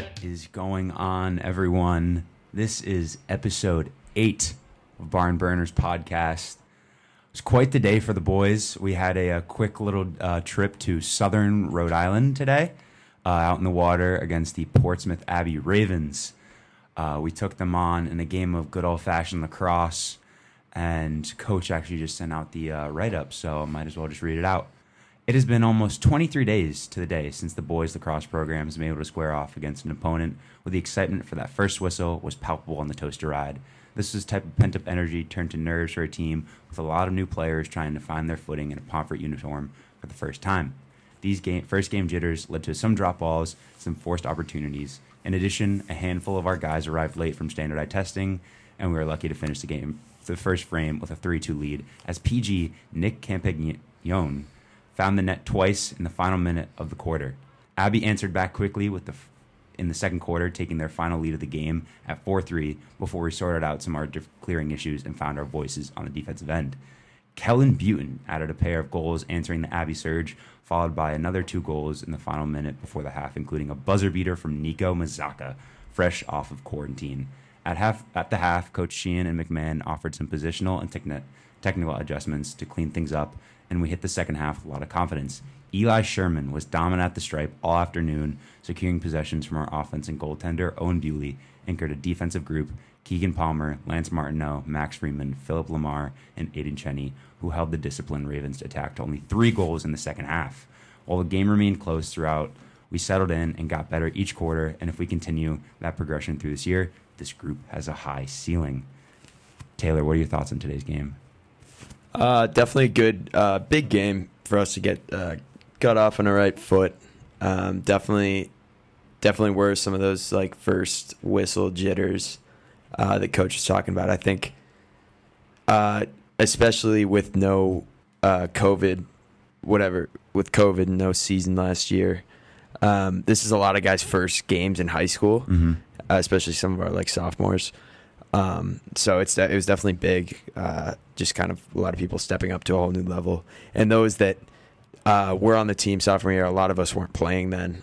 What is going on, everyone? This is episode 8 of Barn Burners podcast. It was quite the day for the boys. We had a quick little trip to southern Rhode Island today, out in the water against the Portsmouth Abbey Ravens. We took them on in a game of good old-fashioned lacrosse, and Coach actually just sent out the write-up, so I might as well just read it out. It has been almost 23 days to the day since the boys' lacrosse program has been able to square off against an opponent where the excitement for that first whistle was palpable on the Toaster Ride. This is a type of pent-up energy turned to nerves for a team with a lot of new players trying to find their footing in a Pomfret uniform for the first time. These first-game jitters led to some drop balls, some forced opportunities. In addition, a handful of our guys arrived late from standardized testing, and we were lucky to finish the game, the first frame, with a 3-2 lead as PG Nick Campagnon found the net twice in the final minute of the quarter. Abbey answered back quickly with in the second quarter, taking their final lead of the game at 4-3 before we sorted out some of our clearing issues and found our voices on the defensive end. Kellen Buten added a pair of goals answering the Abbey surge, followed by another 2 goals in the final minute before the half, including a buzzer beater from Nico Mazzacca, fresh off of quarantine. At the half, Coach Sheehan and McMahon offered some positional and technical adjustments to clean things up, and we hit the second half with a lot of confidence. Eli Sherman was dominant at the stripe all afternoon, securing possessions from our offense, and goaltender Owen Bewley anchored a defensive group, Keegan Palmer, Lance Martineau, Max Freeman, Philip Lamar, and Aiden Chenney, who held the disciplined Ravens to attack to only 3 goals in the second half. While the game remained close throughout, we settled in and got better each quarter, and if we continue that progression through this year, this group has a high ceiling. Taylor, what are your thoughts on today's game? Definitely a good, big game for us to get got off on the right foot. Definitely were some of those like first whistle jitters that Coach was talking about. I think, especially with no COVID and no season last year, this is a lot of guys' first games in high school, especially some of our like sophomores. So it was definitely big, just kind of a lot of people stepping up to a whole new level. And those that were on the team sophomore year, a lot of us weren't playing then,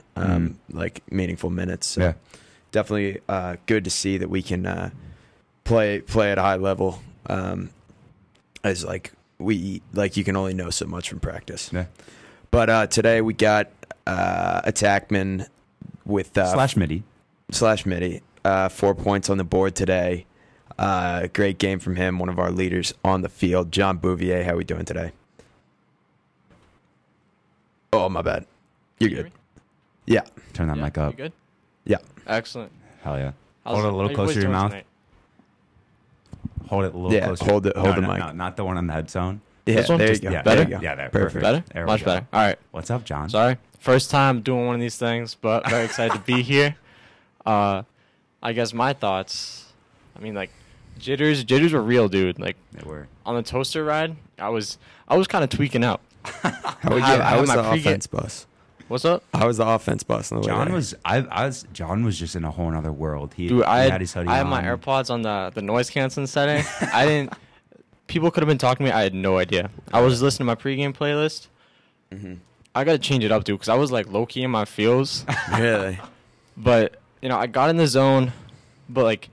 like meaningful minutes. So yeah. Definitely good to see that we can play at a high level, as like you can only know so much from practice. Yeah. But today we got attackman with slash midi, 4 points on the board today. Great game from him, one of our leaders on the field. John Bouvier, how are we doing today? Oh, my bad. You're good. Yeah. Turn that mic up. You good? Yeah. Excellent. Hell yeah. Hold it a little closer to your mouth. Tonight? Hold it a little closer. Hold the mic. No, not the one on the headphone. Yeah, there you go. Yeah, better? Yeah, there. Perfect. Better? Much better. All right. What's up, John? Sorry. First time doing one of these things, but very excited to be here. I guess my thoughts, I mean, like, jitters were real, dude. Like, they were. On the Toaster Ride, I was kind of tweaking out. How was the offense bus? What's up? How was the offense bus? John was just in a whole other world. I had my AirPods on the noise canceling setting. People could have been talking to me. I had no idea. I was listening to my pregame playlist. Mm-hmm. I got to change it up, dude, because I was, like, low-key in my feels. Really? But, you know, I got in the zone, but, like,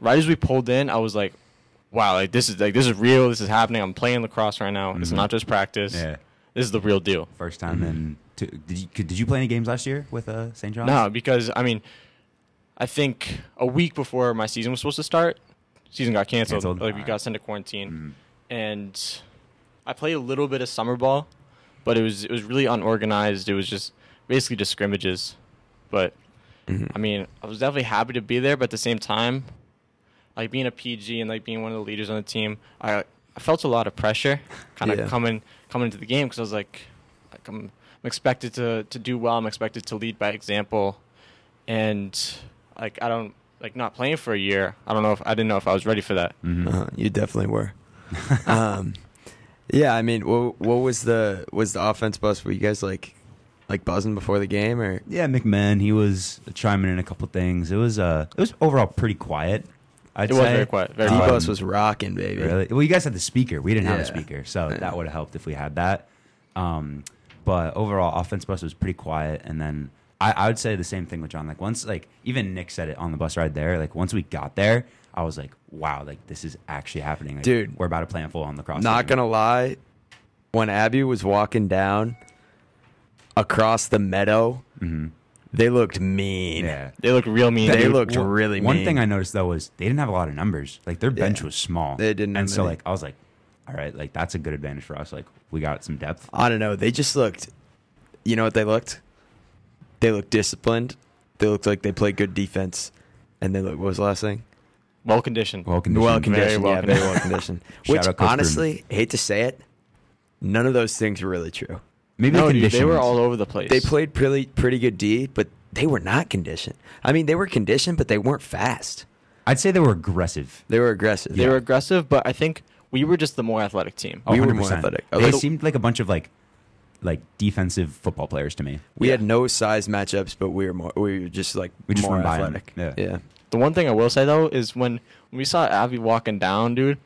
right as we pulled in, I was like, wow, this is real. This is happening. I'm playing lacrosse right now. Mm-hmm. It's not just practice. Yeah. This is the real deal. First time in did you play any games last year with St. John's? No, because, I mean, I think a week before my season was supposed to start, season got canceled. Like, we got sent to quarantine. Mm-hmm. And I played a little bit of summer ball, but it was really unorganized. It was just basically just scrimmages. But, I mean, I was definitely happy to be there, but at the same time, like, being a PG and, like, being one of the leaders on the team, I felt a lot of pressure kind of coming into the game, because I was like I'm expected to do well. I'm expected to lead by example. And, like, I don't, like, not playing for a year, I didn't know if I was ready for that. Mm-hmm. You definitely were. Yeah, I mean, what was the offense bus? Were you guys like buzzing before the game, or? Yeah, McMahon, he was chiming in a couple things. It was overall pretty quiet. It was very quiet. The bus was rocking, baby. Really? Well, you guys had the speaker. We didn't have a speaker, so that would have helped if we had that. But overall, offense bus was pretty quiet, and then I would say the same thing with John. Like, once, like, even Nick said it on the bus ride there, like, once we got there, I was like, wow, like, this is actually happening. Like, dude, we're about to play a full-on lacrosse. Not going to lie, when Abby was walking down across the meadow, mm-hmm. they looked mean. Yeah. They looked real mean. They looked really mean. One thing I noticed, though, was they didn't have a lot of numbers. Like, their bench was small. They didn't. And so, like, I was like, all right, like, that's a good advantage for us. Like, we got some depth. I don't know. They just looked, you know what they looked? They looked disciplined. They looked like they played good defense. And they looked, what was the last thing? Well conditioned. Well conditioned. Well conditioned. Very yeah, very well conditioned. Which, honestly, Pruden. Hate to say it, none of those things were really true. Maybe no, dude, they were all over the place. They played pretty good D, but they were not conditioned. I mean, they were conditioned, but they weren't fast. I'd say they were aggressive. They were aggressive. Yeah. They were aggressive, but I think we were just the more athletic team. Oh, we 100%. Were more athletic. They seemed like a bunch of like defensive football players to me. We had no size matchups, but we were just like we just more athletic. Yeah. The one thing I will say though is when we saw Abby walking down, dude,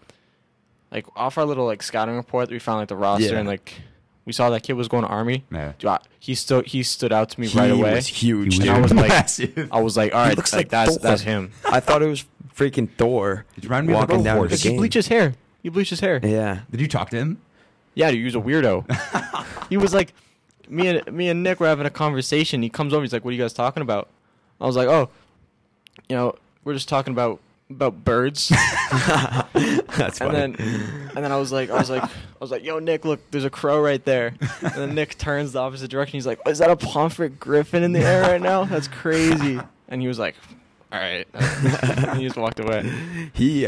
like off our little like scouting report that we found like the roster and like. We saw that kid was going to Army. Yeah. Dude, he stood out to me right away. He was huge. Dude. I was like, all right, like that's him. I thought it was freaking Thor. It reminded me walking down the game. He bleached his hair. Yeah. Did you talk to him? Yeah, dude, he was a weirdo. He was like, me and Nick were having a conversation. He comes over. He's like, what are you guys talking about? I was like, oh, you know, we're just talking about birds. That's funny. And then I was like, yo, Nick, look, there's a crow right there. And then Nick turns the opposite direction. He's like, is that a Pomfret griffin in the air right now? That's crazy. And he was like, all right. And he just walked away. He,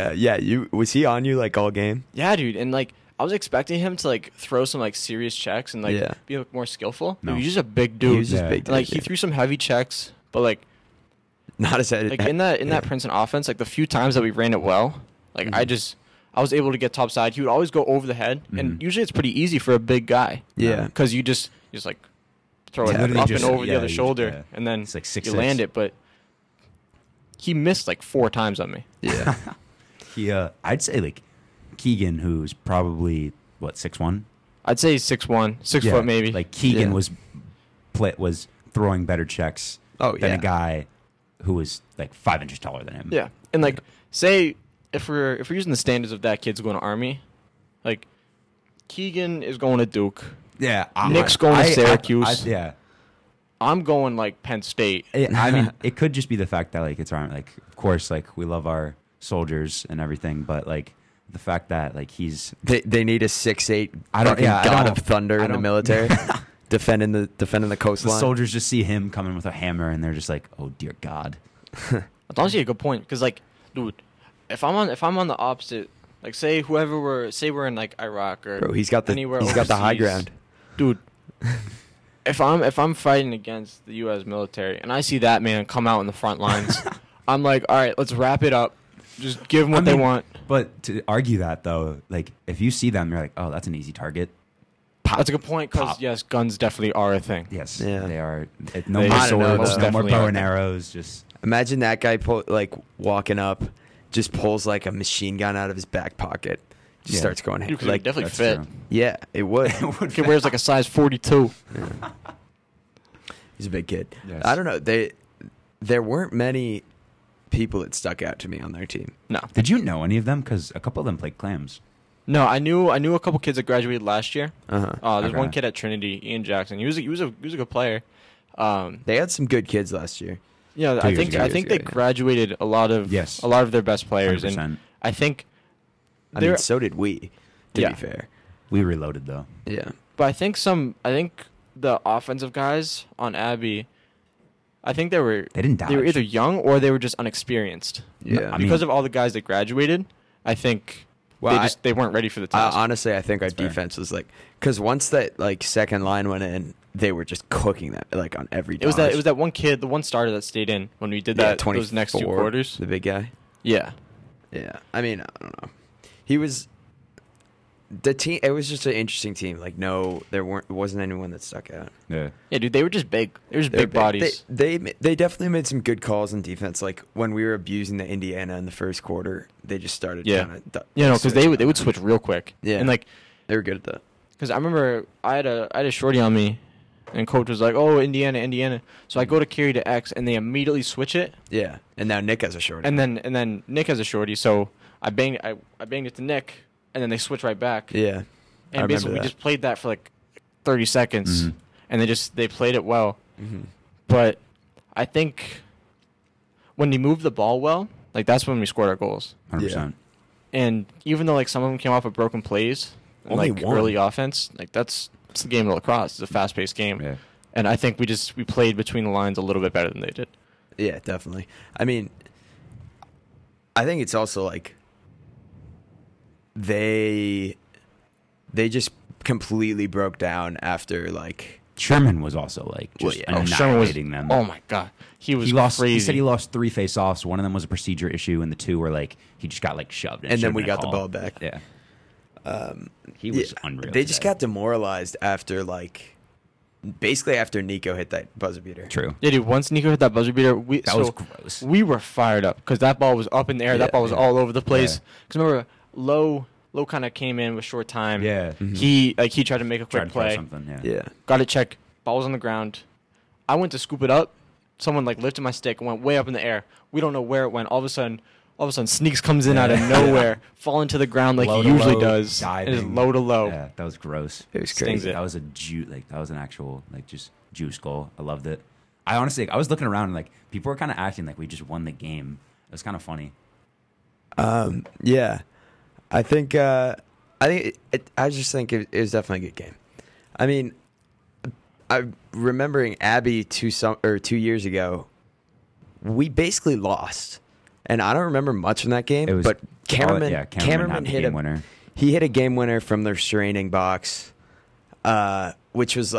was he on you like all game? Yeah, dude. And like, I was expecting him to like throw some like serious checks and like be like, more skillful. No. Dude, he's just a big dude. He was just big. He threw some heavy checks, but like. Not as like in that Princeton offense, like the few times that we ran it well, like mm-hmm. I was able to get top side. He would always go over the head, mm-hmm. and usually it's pretty easy for a big guy. Yeah, because you just like throw it up and over the other shoulder, and then it's like you land it. But he missed like 4 times on me. Yeah, I'd say like Keegan, who's probably what 6'1". I'd say 6'1", 6 foot maybe. Like Keegan was throwing better checks than a guy who was like 5 inches taller than him. Yeah. And like say if we're using the standards of that kid's going to Army, like Keegan is going to Duke. Yeah. Nick's going to Syracuse. I'm going like Penn State. I mean, it could just be the fact that like it's Army. Like of course like we love our soldiers and everything, but like the fact that like he's they need a 6'8" god of thunder in the military. Defending the coastline. The soldiers just see him coming with a hammer, and they're just like, "Oh dear God." That's honestly a good point, because like, dude, if I'm on the opposite, like say whoever we're in like Iraq or bro, he's got the high ground, dude. If I'm fighting against the U.S. military and I see that man come out in the front lines, I'm like, all right, let's wrap it up. Just give them what they want. But to argue that though, like if you see them, you're like, oh, that's an easy target. That's a good point, because, yes, guns definitely are a thing. Yes, they are. No more swords, no more bow and arrows. Just imagine that guy walking up, just pulls like a machine gun out of his back pocket, just starts going. Dude, like, definitely fit. True. Yeah, it would. He wears like a size 42. Yeah. He's a big kid. Yes. I don't know. There weren't many people that stuck out to me on their team. No. Did you know any of them? Because a couple of them played Clams. No, I knew a couple kids that graduated last year. Uh-huh. There's one kid at Trinity, Ian Jackson. He was a good player. They had some good kids last year. Yeah, I think they graduated a lot of their best players, 100%. And I think so did we. To be fair, we reloaded though. Yeah, but I think the offensive guys on Abbey, I think they were either young or they were just unexperienced. Yeah, because of all the guys that graduated, I think. Well, they weren't ready for the task. Honestly, I think our defense was like, because once that like second line went in, they were just cooking that like on every. Dodge. It was that one kid, the one starter that stayed in when we did that. 24, those next 2 quarters, the big guy. Yeah. I mean, I don't know. He was the team. It was just an interesting team. Like, no, there wasn't anyone that stuck out. Yeah, dude, they were just big. They were just big bodies. They definitely made some good calls on defense. Like when we were abusing the Indiana in the first quarter, they just started. Because they would switch real quick. Yeah, and like they were good at that. Because I remember I had a shorty on me And coach was like, oh, Indiana, Indiana. So I go to carry to X, and they immediately switch it. Yeah, and now Nick has a shorty. And then Nick has a shorty, so I banged it to Nick, and then they switch right back. Yeah, and basically we just played that for like 30 seconds, mm-hmm. and they played it well. Mm-hmm. But I think when they moved the ball well, like that's when we scored our goals. 100%. And even though like some of them came off of broken plays, only like one early offense, like that's the game of lacrosse. It's a fast-paced game, yeah. And I think we played between the lines a little bit better than they did. Yeah, definitely. I mean, I think it's also like they just completely broke down after like. Sherman was also like just annihilating them. Oh my god, he lost, crazy. He said he lost 3 face-offs. One of them was a procedure issue, and the 2 were like he just got like shoved. And then we got the ball back. Yeah. He was unreal. They just got demoralized after after Nico hit that buzzer beater. True. Yeah, dude. Once Nico hit that buzzer beater, that was gross. We were fired up because that ball was up in the air. Yeah, that ball was all over the place. Because remember, Lowe kind of came in with short time. Yeah. Mm-hmm. He tried to make a quick play. Something. Yeah. Yeah. Got it checked. Ball was on the ground. I went to scoop it up. Someone lifted my stick and went way up in the air. We don't know where it went. All of a sudden, Sneaks comes in out of nowhere, falling to the ground like he usually does, diving. And is low to low. Yeah, that was gross. It was crazy. That was an actual just juice goal. I loved it. I honestly, I was looking around and people were kind of acting like we just won the game. It was kind of funny. Yeah, I think it was definitely a good game. I mean, I'm remembering Abbey 2 years ago, we basically lost. And I don't remember much from that game, but Cameron hit a game winner. He hit a game winner from the restraining box, which was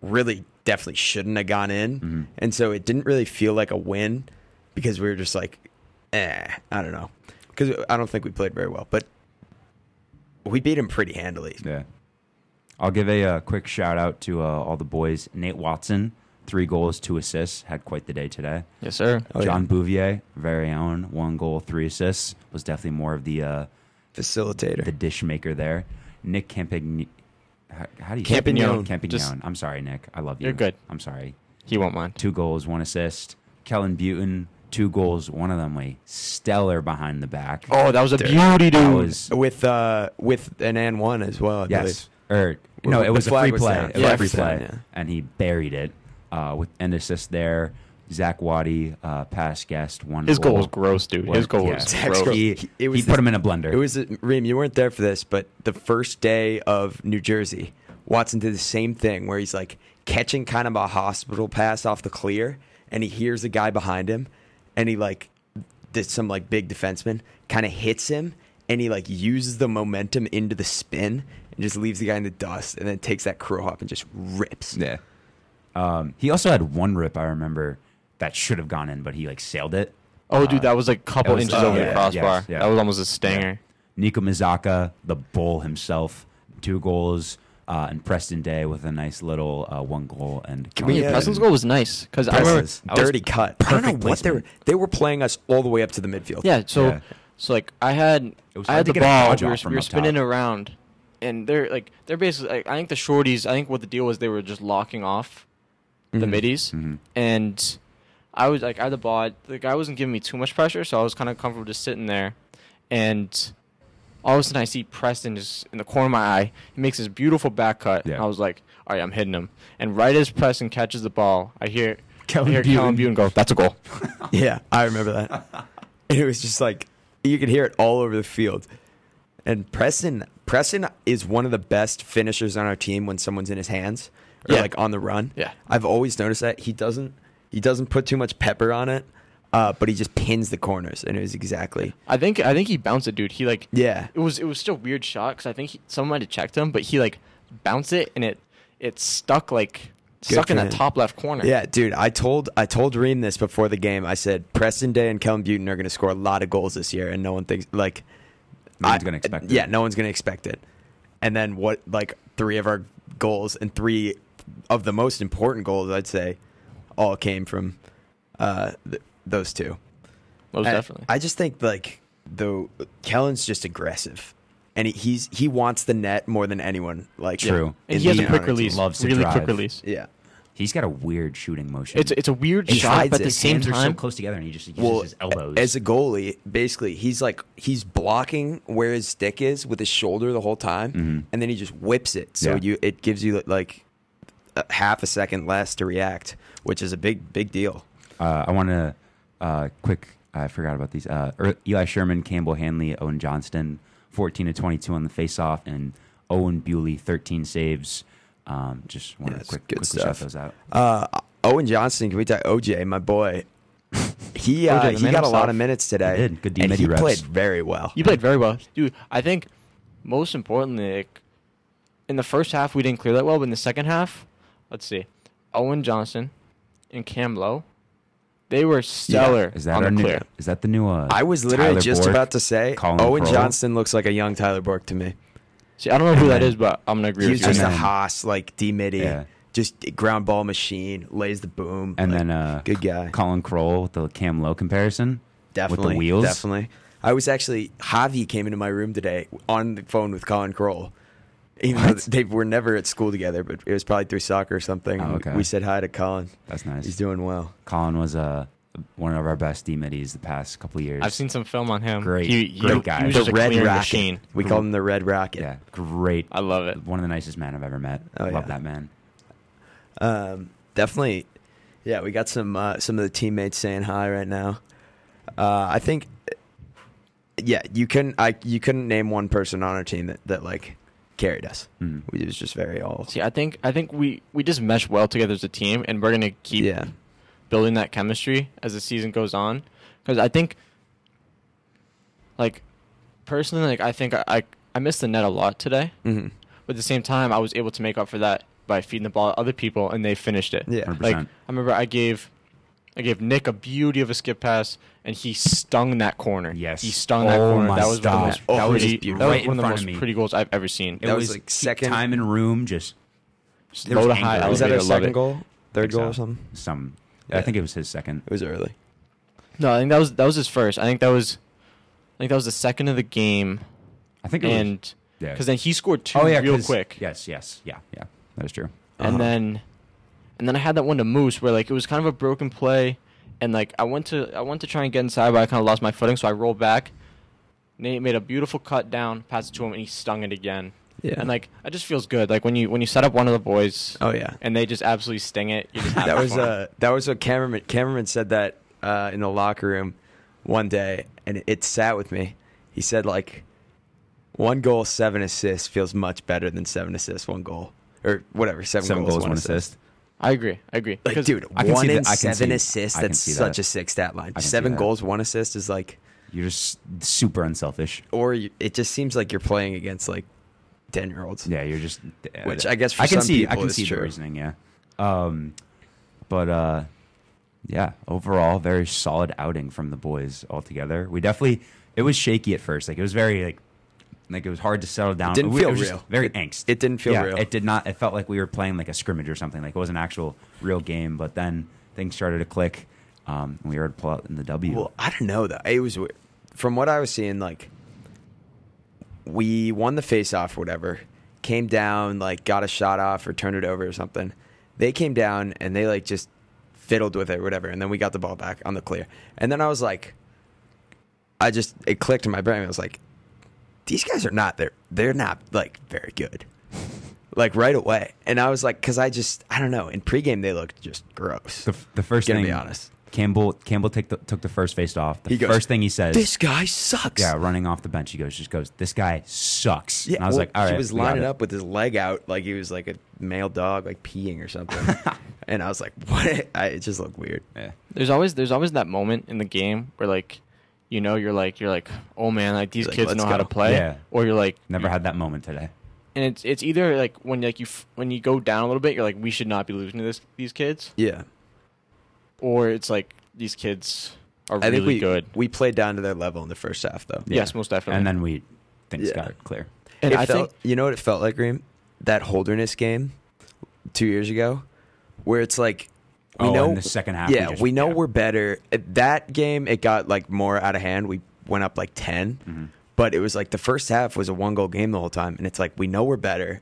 really definitely shouldn't have gone in. Mm-hmm. And so it didn't really feel like a win because we were just I don't know. Because I don't think we played very well, but we beat him pretty handily. Yeah. I'll give a quick shout out to all the boys. Nate Watson. 3 goals, 2 assists. Had quite the day today. Yes, sir. John Bouvier, very own. 1 goal, 3 assists. Was definitely more of the facilitator, the dish maker there. Nick Campagnon. How do you say it? Campagnon. I'm sorry, Nick. I love you. You're good. I'm sorry. He won't mind. 2 goals, 1 assist. Kellen Buten, 2 goals. One of them stellar behind the back. Oh, that was a beauty, dude. With an and one as well. I believe. It was a free play. It was a free play, and he buried it. With an assist there, Zach Wadi, pass guest, 1 goal. His goal was gross, dude. His goal was gross. He put him in a blender. It was, Reem, you weren't there for this, but the first day of New Jersey, Watson did the same thing where he's catching kind of a hospital pass off the clear, and he hears a guy behind him, and he did some big defenseman, kind of hits him, and he uses the momentum into the spin and just leaves the guy in the dust and then takes that crow hop and just rips. Yeah. He also had 1 rip, I remember, that should have gone in, but he sailed it. Oh, dude, that was a couple inches over the crossbar. Yes, yeah. That was almost a stinger. Yeah. Nico Mazzacca, the bull himself, 2 goals, and Preston Day with a nice little 1 goal. And Preston's goal was nice because I remember dirty cut. I don't know what they were playing us all the way up to the midfield. Yeah, so I had the ball. We were spinning around, and they're basically I think the shorties. I think what the deal was, they were just locking off the middies, mm-hmm. and I was I had the ball. The guy wasn't giving me too much pressure, so I was kind of comfortable just sitting there. And all of a sudden, I see Preston just in the corner of my eye. He makes this beautiful back cut. Yeah. And I was like, "All right, I'm hitting him." And right as Preston catches the ball, I hear Kellen Buten go, "That's a goal." Yeah, I remember that. It was just you could hear it all over the field. And Preston is one of the best finishers on our team when someone's in his hands. Or on the run. Yeah. I've always noticed that. He doesn't put too much pepper on it, but he just pins the corners, and it was exactly. I think he bounced it, dude. He It was still a weird shot because I think someone might have checked him, but he bounced it and it stuck stuck in the top left corner. Yeah, dude. I told Reem this before the game. I said Preston Day and Kellen Buten are going to score a lot of goals this year, and no one thinks no one's going to expect it. Yeah, no one's going to expect it. And then 3 of our goals and 3 of the most important goals, I'd say, all came from those 2. Most definitely. I just think Kellen's just aggressive, and he wants the net more than anyone. True, and he has a quick release. Loves to drive. Quick release. Yeah, He's got a weird shooting motion. It's a weird shot, but at the same time, hands are so close together, and he just uses his elbows. As a goalie, basically, he's blocking where his stick is with his shoulder the whole time, and then he just whips it. So it gives you like half a second less to react, which is a big deal. I want to quick. I forgot about these. Eli Sherman, Campbell Hanley, Owen Johnston, 14 of 22 on the faceoff, and Owen Bewley, 13 saves. Just want to quickly shout those out. Owen Johnston, can we talk? OJ, my boy. He got a lot of minutes today. He did. Good D-midi reps. Played very well. You played very well. Dude, I think most importantly, in the first half, we didn't clear that well, but in the second half, let's see, Owen Johnston and Cam Lowe, they were stellar on the clear. Is that the new I was literally Tyler just Bork, about to say, Colin Owen Kroll. Johnston looks like a young Tyler Bork to me. See, I don't know who that is, but I'm going to agree with you. He's just a Haas, like, D-midi, just ground ball machine, lays the boom. And then good guy. Colin Kroll with the Cam Lowe comparison. Definitely. With the wheels. Definitely. I was actually, Javi came into my room today on the phone with Colin Kroll. Even though they were never at school together, but it was probably through soccer or something. Oh, okay. We said hi to Colin. That's nice. He's doing well. Colin was one of our best D-middies the past couple of years. I've seen some film on him. Great guy. The Red Rocket. We called him the Red Rocket. Yeah, great. I love it. One of the nicest men I've ever met. Love that man. Definitely. Yeah, we got some of the teammates saying hi right now. I think. Yeah, you couldn't name one person on our team that like carried us. Mm-hmm. It was just very all. See, I think we just mesh well together as a team, and we're gonna keep. Yeah. Building that chemistry as the season goes on, because I think, like, personally, like, I think I missed the net a lot today, but at the same time, I was able to make up for that by feeding the ball to other people, and they finished it. Yeah, 100%. Like, I remember I gave Nick a beauty of a skip pass, and he stung that corner. Yes, he stung that corner. That was one of the most pretty goals I've ever seen. It was like second time in room, just low to high. Was that our second goal, third goal, or something? Yeah. I think it was his second. It was early. No, I think that was his first. I think that was the second of the game. I think it was. Because then he scored two real quick. Yes, that is true. And then I had that one to Moose where like it was kind of a broken play, and like I went to try and get inside, but I kind of lost my footing, so I rolled back. Nate made a beautiful cut down, passed it to him, and he stung it again. Yeah. And like it just feels good. Like when you set up one of the boys and they just absolutely sting it, you just have that was what Cameron said that in the locker room one day, and it sat with me. He said like 1 goal, 7 assists feels much better than 7 assists, 1 goal. Or whatever, seven goals, 1 assist. I agree. Like dude, one and seven assists, that's such a sick stat line. 7 goals, 1 assist is like you're just super unselfish. Or it just seems like you're playing against like 10-year-olds. Yeah, you're just which I guess for some people I can see the reasoning, overall very solid outing from the boys altogether. We definitely it was shaky at first. Like it was very like it was hard to settle down. It didn't feel real. Very angst. It didn't feel real. It did not. It felt like we were playing like a scrimmage or something. Like it was an actual real game, but then things started to click. And we were to pull out in the W. Well, I don't know though. It was weird. From what I was seeing like we won the face-off, whatever, came down, like, got a shot off or turned it over or something. They came down, and they, like, just fiddled with it or whatever, and then we got the ball back on the clear. And then I was like, it clicked in my brain. I was like, these guys are not, they're not, like, very good, like, right away. And I was like, because I don't know, in pregame they looked just gross. The first thing, to be honest. Campbell took the first face-off. First thing he says, "This guy sucks." Yeah, running off the bench, he goes, "This guy sucks." Yeah, and I was all right. He was lining up with his leg out like he was like a male dog, like peeing or something. And I was like, "What?" It just looked weird. Yeah. There's always that moment in the game where like, you know, you're like, oh man, like these kids know how to play. Yeah. Or you're like, never had that moment today. And it's either like when you go down a little bit, you're like, we should not be losing to these kids. Yeah. Or it's like these kids are really good. We played down to their level in the first half, though. Yeah. Yes, most definitely. And then things got clear. And you know what it felt like, Reem? That Holderness game 2 years ago, where it's like, in the second half. Yeah, we know we're better. At that game, it got like more out of hand. We went up like 10, but it was like the first half was a 1-goal game the whole time, and it's like we know we're better.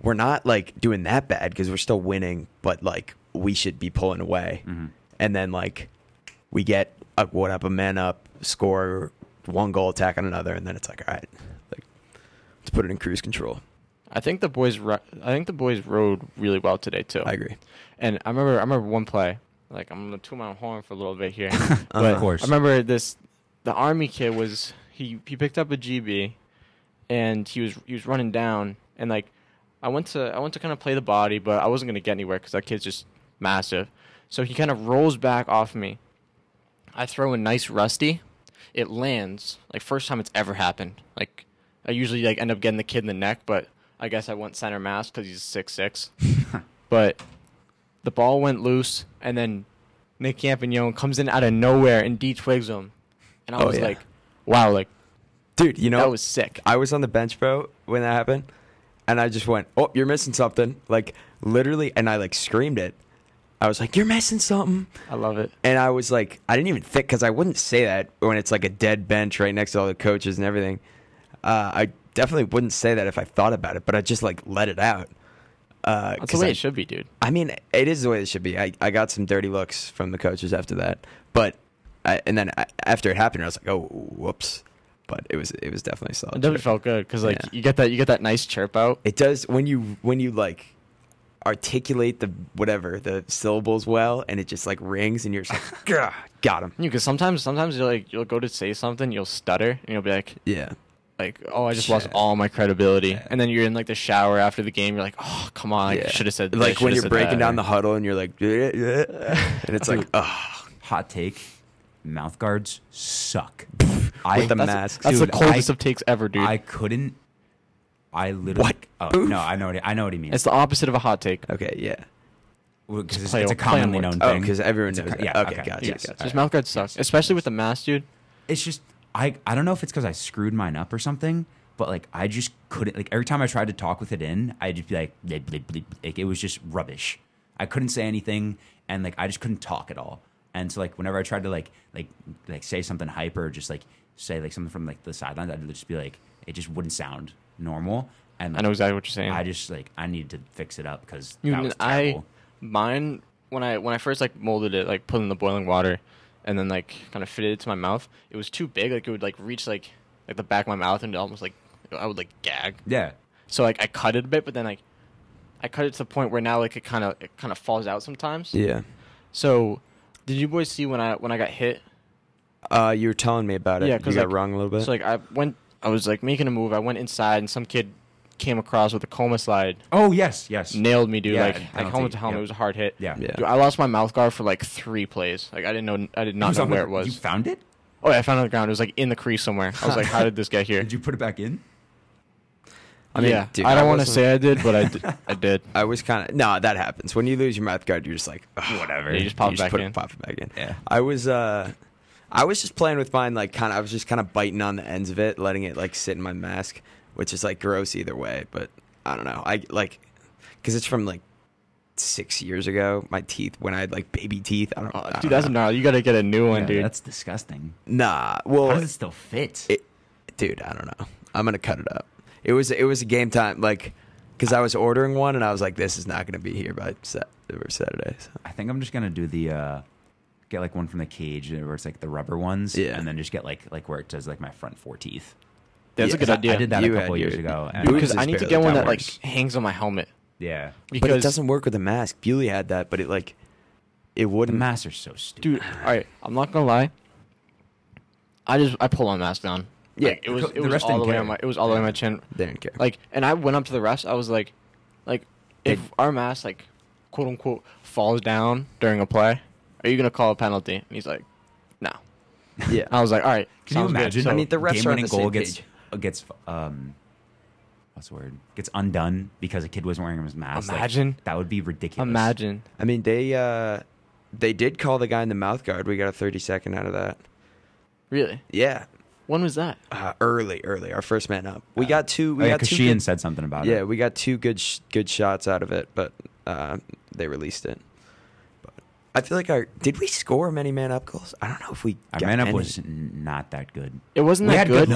We're not like doing that bad because we're still winning, but like we should be pulling away. Mm-hmm. And then, like, we get a man up, score one goal, attack on another, and then it's like, all right, like, let's put it in cruise control. I think the boys rode really well today too. I agree. And I remember one play. Like, I'm gonna toot my own horn for a little bit here, but of course. I remember this. The Army kid was he picked up a GB, and he was running down, and like I went to kind of play the body, but I wasn't gonna get anywhere because that kid's just massive. So he kind of rolls back off me. I throw a nice rusty. It lands, like, first time it's ever happened. Like, I usually like end up getting the kid in the neck, but I guess I went center mass because he's 6'6". But the ball went loose, and then Nick Campagnon comes in out of nowhere and detwigs him. And I was like, wow, like, dude, you know, that was sick. I was on the bench, bro, when that happened, and I just went, oh, you're missing something. Like, literally, and I, like, screamed it. I was like, you're missing something. I love it. And I was like, I didn't even think, because I wouldn't say that when it's, like, a dead bench right next to all the coaches and everything. I definitely wouldn't say that if I thought about it, but I just, like, let it out. That's the way it should be, dude. I mean, it is the way it should be. I got some dirty looks from the coaches after that, but and then after it happened, I was like, oh, whoops. But it was definitely solid. It definitely felt good because, like, yeah. you get that nice chirp out. It does when you like articulate the syllables well, and it just like rings, and you're just like, got him. Because sometimes you're like, you'll go to say something, you'll stutter, and you'll be like, yeah. Like, oh, I just lost all my credibility. Yeah. And then you're in, like, the shower after the game. You're like, oh, come on. Yeah. I should have said that. Like, when you're breaking down the huddle and you're like, and it's like, oh. Hot take. Mouth guards suck. With the mask. That's the coldest of takes ever, dude. I couldn't. I literally. What? Oh, no, I know what he means. It's the opposite of a hot take. Okay, yeah. Because it's a commonly known thing. Oh, because everyone knows it. Yeah, okay, gotcha. Just mouth guards suck. Especially with the mask, dude. It's just. I don't know if it's because I screwed mine up or something, but, like, I just couldn't. Like, every time I tried to talk with it in, I'd just be like, bleep, bleep, bleep. Like, it was just rubbish. I couldn't say anything, and, like, I just couldn't talk at all. And so, like, whenever I tried to, like say something hype or just, like, say, like, something from, like, the sidelines, I'd just be like, it just wouldn't sound normal. And like, I know exactly what you're saying. I just, like, I needed to fix it up because that was terrible. Mine, when I first, like, molded it, like, put in the boiling water, and then, like, kind of fitted it to my mouth. It was too big. Like, it would, like, reach, like the back of my mouth, and almost, like, I would, like, gag. Yeah. So, like, I cut it a bit, but then, like, I cut it to the point where now, like, it kind of falls out sometimes. Yeah. So, did you boys see when I got hit? You were telling me about it. Yeah, because I got wrong a little bit. So, like, I was making a move. I went inside, and some kid came across with a coma slide. Oh, yes. Nailed me, dude. Yeah, like helmet to helmet. Yep. It was a hard hit. Yeah. Dude, I lost my mouth guard for like 3 plays. Like, I did not know where it was. You found it? Oh, yeah, I found it on the ground. It was like in the crease somewhere. I was like, how did this get here? Did you put it back in? I mean, yeah. Dude, I don't want to say I did, but I did. I was kind of... No, that happens. When you lose your mouth guard, you're just like, oh, whatever. You just pop it back in. Yeah. I was just playing with mine, like, kind of... I was just kind of biting on the ends of it, letting it, like, sit in my mask, which is, like, gross either way, but I don't know. I, like, because it's from, like, 6 years ago, my teeth, when I had, like, baby teeth. I don't know. Dude, that's gnarly. You got to get a new one, dude. That's disgusting. Nah. Well, how does it still fit? Dude, I don't know. I'm going to cut it up. It was a game time, like, because I was ordering one, and I was like, this is not going to be here by Saturday. So. I think I'm just going to do the, get, like, one from the cage where it's, like, the rubber ones, and then just get, like where it does, like, my front 4 teeth. That's a good idea. I did that a couple years ago. Because I need to get one that, like, hangs on my helmet. Yeah. But it doesn't work with a mask. Bewley had that, but it, like, it wouldn't. The masks are so stupid. Dude, all right, I'm not going to lie. I pulled my mask down. Yeah. Like, it was all the way on my chin. They didn't care. Like, and I went up to the refs. I was like, if our mask, like, quote, unquote, falls down during a play, are you going to call a penalty? And he's like, no. Yeah. I was like, all right. Can you imagine? I mean, the refs are on the same page. Gets what's the word? Gets undone because a kid was wearing his mask. Imagine, like, that would be ridiculous. Imagine. I mean, they did call the guy in the mouth guard. We got a 30-second out of that. Really? Yeah. When was that? Early. Our first man up. We got two. We got two. Sheehan said something about it. Yeah, we got two good shots out of it, but they released it. But I feel like did we score many man up goals? I don't know if we. Our man up was not that good. It wasn't that good.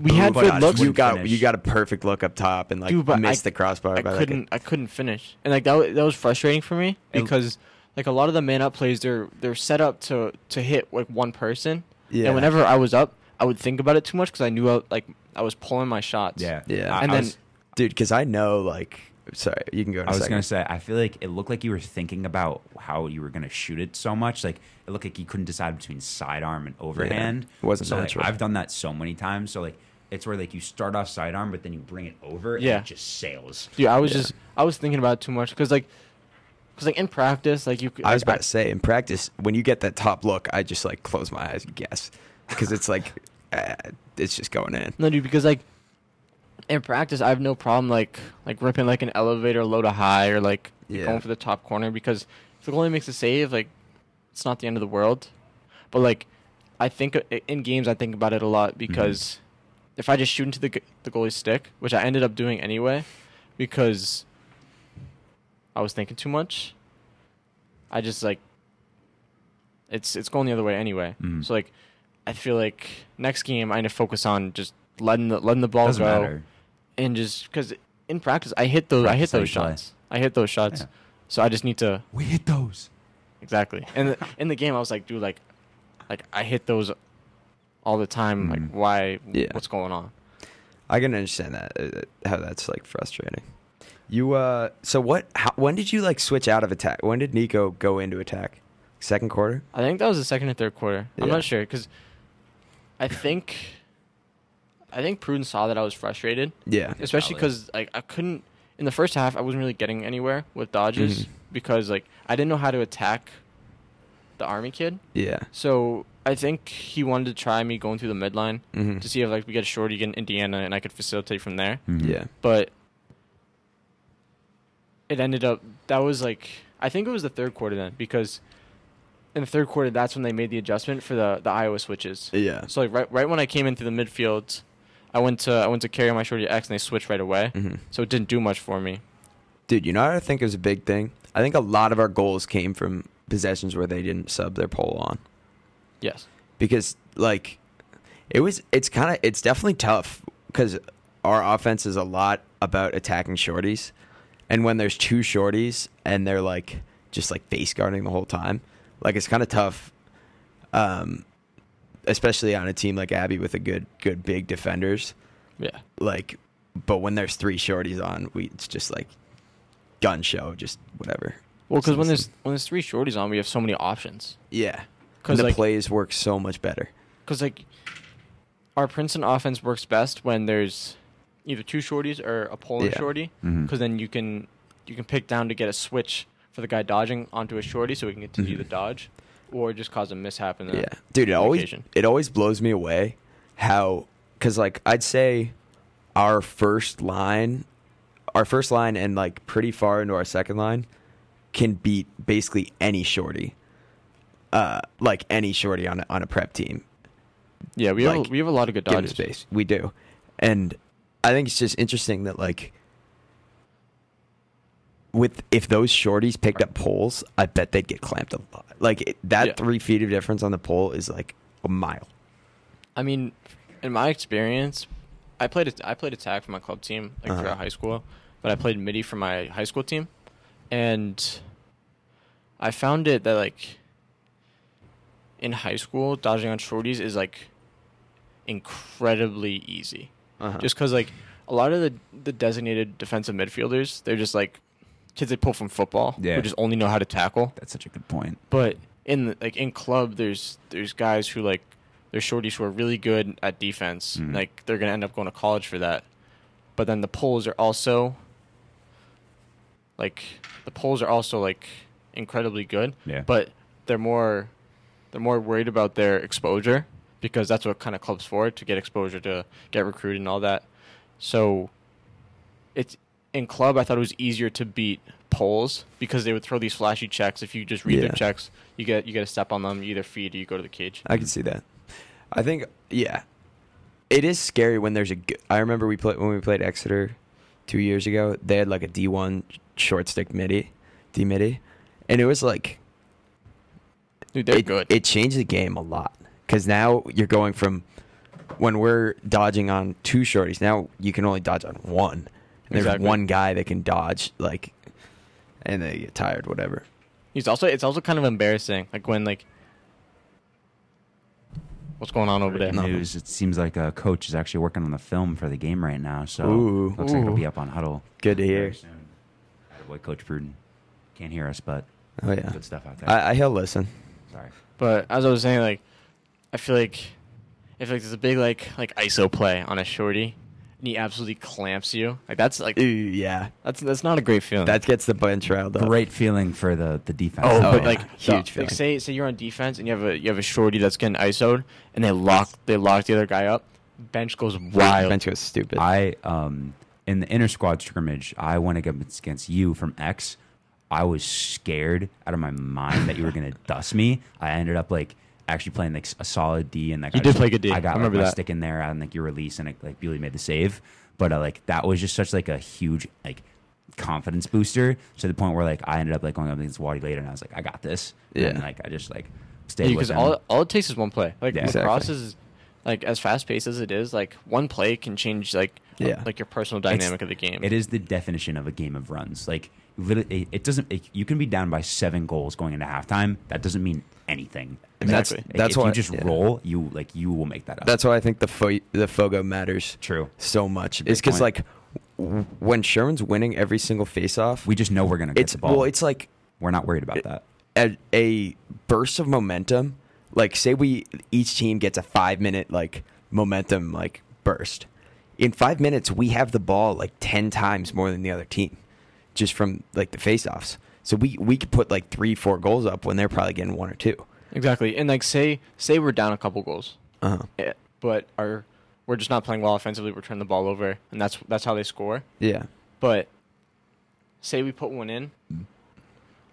We had good looks. You got a perfect look up top and, like, dude, missed the crossbar. I couldn't finish, and, like, that was frustrating for me because like a lot of the man up plays, they're set up to hit like one person. Yeah. And whenever I was up, I would think about it too much because I knew I was pulling my shots. Yeah. Yeah. And because I know like. Sorry, you can go in a second. I was going to say, I feel like it looked like you were thinking about how you were going to shoot it so much. Like, it looked like you couldn't decide between sidearm and overhand. Yeah, it wasn't so natural. Like, I've done that so many times. So, like, it's where, like, you start off sidearm, but then you bring it over, and it just sails. Dude, I was I was thinking about it too much. Because, like, in practice, like, you could. I was about to say, in practice, when you get that top look, I just, like, close my eyes and guess. Because it's, like, it's just going in. No, dude, because, like, in practice, I have no problem like ripping like an elevator low to high or like going for the top corner, because if the goalie makes a save, like it's not the end of the world. But like I think in games, I think about it a lot because if I just shoot into the goalie's stick, which I ended up doing anyway because I was thinking too much, I just like it's going the other way anyway. Mm-hmm. So like I feel like next game I need to focus on just letting the ball doesn't go. Matter. And just because in practice, I hit those shots. Yeah. So I just need to. We hit those. Exactly. And in the game, I was like, dude, like I hit those all the time. Mm-hmm. Like, why? Yeah. What's going on? I can understand that. How that's like frustrating. You so what? When did you like switch out of attack? When did Nico go into attack? Second quarter? I think that was the second or third quarter. Yeah. I'm not sure because I think Pruden saw that I was frustrated. Yeah. Especially because like I couldn't in the first half I wasn't really getting anywhere with dodges because like I didn't know how to attack the Army kid. Yeah. So I think he wanted to try me going through the midline to see if like we get a shorty against Indiana and I could facilitate from there. Mm-hmm. Yeah. But it ended up that was like I think it was the third quarter then because in the third quarter that's when they made the adjustment for the Iowa switches. Yeah. So like right when I came in through the midfield I went to carry my shorty X, and they switched right away. Mm-hmm. So it didn't do much for me. Dude, you know what I think is a big thing? I think a lot of our goals came from possessions where they didn't sub their pole on. Yes. Because, like, it's definitely tough because our offense is a lot about attacking shorties. And when there's two shorties and they're, like, just, like, face guarding the whole time, like, it's kind of tough. Especially on a team like Abbey with a good big defenders. Yeah. Like, but when there's three shorties on, it's just like gun show, just whatever. Well, because when there's three shorties on, we have so many options. Yeah. Because the plays work so much better. Because like our Princeton offense works best when there's either two shorties or a pole and shorty. Because then you can pick down to get a switch for the guy dodging onto a shorty, so we can continue the dodge. Or just cause a mishap in that. Yeah, dude, it always blows me away how, because like I'd say our first line, and like pretty far into our second line can beat basically any shorty, like any shorty on a prep team. Yeah, we like, have a lot of good dodges. Space, we do, and I think it's just interesting that like if those shorties picked up poles, I bet they'd get clamped a lot. Like 3 feet of difference on the pole is like a mile. I mean, in my experience, I played attack for my club team like throughout high school, but I played midi for my high school team, and I found it that like in high school dodging on shorties is like incredibly easy, just because like a lot of the designated defensive midfielders, they're just like kids they pull from football who just only know how to tackle. That's such a good point. But in club, there's guys who like they're shorties who are really good at defense. Mm-hmm. Like they're gonna end up going to college for that. But then the poles are also incredibly good. Yeah. But they're more worried about their exposure because that's what kind of club's for, to get exposure, to get recruited and all that. So it's. In club, I thought it was easier to beat poles because they would throw these flashy checks. If you just read their checks, you get a step on them. You either feed or you go to the cage. I can see that. I think it is scary when there's a. I remember when we played Exeter 2 years ago. They had like a D1 short stick midi, and it was like, dude, they're good. It changed the game a lot because now you're going from when we're dodging on two shorties. Now you can only dodge on one. There's one guy that can dodge, like, and they get tired, whatever. It's also kind of embarrassing, like when like. What's going on over there? News. It seems like a coach is actually working on the film for the game right now, so looks like it'll be up on Huddle. Good to hear. Coach Pruden can't hear us, but good stuff out there. He'll listen. Sorry, but as I was saying, like I feel like there's a big like ISO play on a shorty, and he absolutely clamps you. Like that's like that's not a great feeling. That gets the bench riled up. Great feeling for the defense. But like huge feeling. Like, say you're on defense and you have a shorty that's getting ISO'd and they lock the other guy up. Bench goes wild. Bench goes stupid. In the inter-squad scrimmage, I went against you from X. I was scared out of my mind that you were going to dust me. I ended up like actually playing like a solid D, and like I did play good D. I got my stick in there on like your release, and like Bewley made the save. But like that was just such like a huge like confidence booster to the point where like I ended up like going up against Wadi later, and I was like, I got this. Yeah. And like I just like stayed with them. Because all it takes is one play. Like lacrosse is like as fast paced as it is. Like one play can change like your personal dynamic of the game. It is the definition of a game of runs. Like literally, you can be down by 7 goals going into halftime. That doesn't mean anything. Exactly. That's why you just roll. You will make that up. That's why I think the FOGO matters. True. So much. It's because like when Sherman's winning every single faceoff, we just know we're gonna get the ball. Well, it's like we're not worried about that. A burst of momentum. Like say each team gets a 5-minute like momentum like burst. In 5 minutes, we have the ball like 10 times more than the other team, just from like the faceoffs. So we could put like 3-4 goals up when they're probably getting 1 or 2. Exactly, and like say we're down a couple goals, yeah, but we're just not playing well offensively. We're turning the ball over, and that's how they score. Yeah, but say we put one in,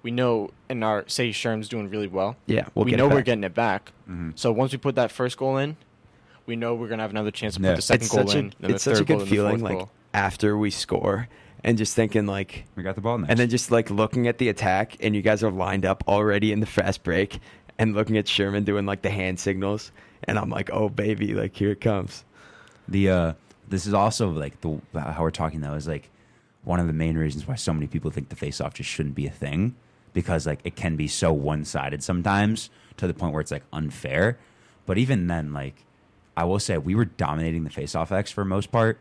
we know, and say Sherm's doing really well. Yeah, we're getting it back. Mm-hmm. So once we put that first goal in, we know we're gonna have another chance to put the second goal in. It's such a good feeling, like after we score, and just thinking like we got the ball next, and then just like looking at the attack, and you guys are lined up already in the fast break, and looking at Sherman doing like the hand signals, and I'm like, oh baby, like here it comes. This is also like how we're talking though is like one of the main reasons why so many people think the face-off just shouldn't be a thing, because like it can be so one-sided sometimes to the point where it's like unfair. But even then, like, I will say we were dominating the faceoff X for the most part,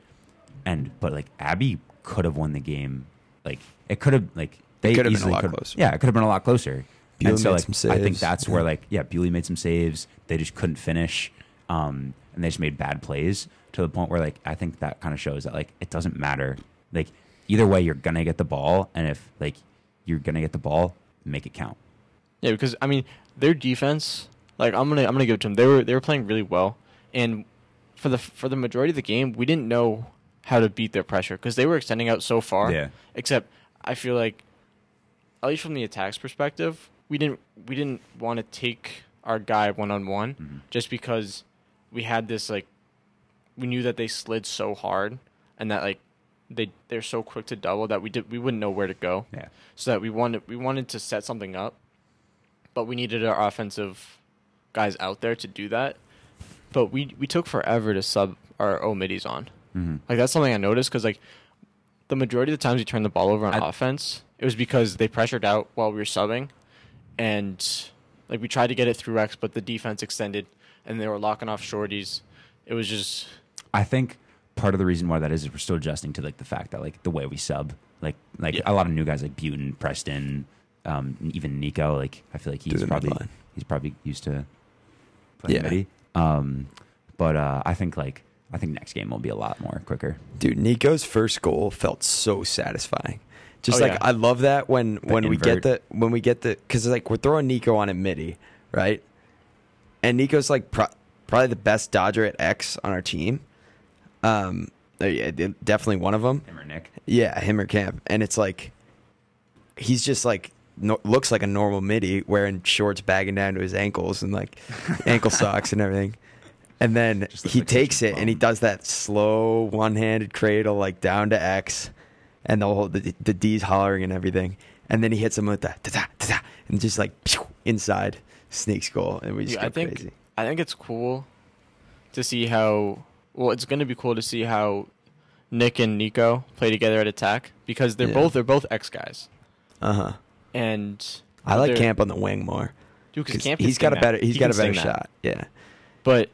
but like Abbey could have won the game. Like it could have, like they could have been a lot closer. Yeah, it could have been a lot closer. Bewley and so like I think that's where like Bewley made some saves. They just couldn't finish, and they just made bad plays to the point where like I think that kind of shows that like it doesn't matter. Like either way, you're gonna get the ball, and if like you're gonna get the ball, make it count. Yeah, because I mean their defense. Like I'm gonna give it to them. They were playing really well. And for the majority of the game, we didn't know how to beat their pressure because they were extending out so far. Yeah. Except I feel like, at least from the attack's perspective, we didn't want to take our guy one-on-one just because we had this like we knew that they slid so hard and that like they're so quick to double that we wouldn't know where to go. Yeah. So that we wanted to set something up, but we needed our offensive guys out there to do that. But we took forever to sub our middies on. Mm-hmm. Like, that's something I noticed because, like, the majority of the times we turned the ball over on offense, it was because they pressured out while we were subbing. And, like, we tried to get it through X, but the defense extended, and they were locking off shorties. It was just... I think part of the reason why that is we're still adjusting to, like, the fact that, like, the way we sub. Like a lot of new guys like Buten, Preston, even Nico, like, I feel like he's probably used to playing middie. But I think next game will be a lot more quicker. Dude, Nico's first goal felt so satisfying. Just I love that when we get the because like we're throwing Nico on at middie, right? And Nico's like probably the best Dodger at X on our team. Definitely one of them. Him or Nick? Yeah, him or Camp. And it's like he's just like. Looks like a normal middie wearing shorts bagging down to his ankles and like ankle socks and everything, and then he takes it and he does that slow one-handed cradle like down to X, and the D's hollering and everything, and then he hits him with the ta ta ta and just like inside sneaks goal, and we just go crazy. I think it's cool to see how it's going to be cool to see how Nick and Nico play together at attack because they're both X guys. And I like Camp on the wing more. Dude, because Camp he's got a better shot. Yeah, but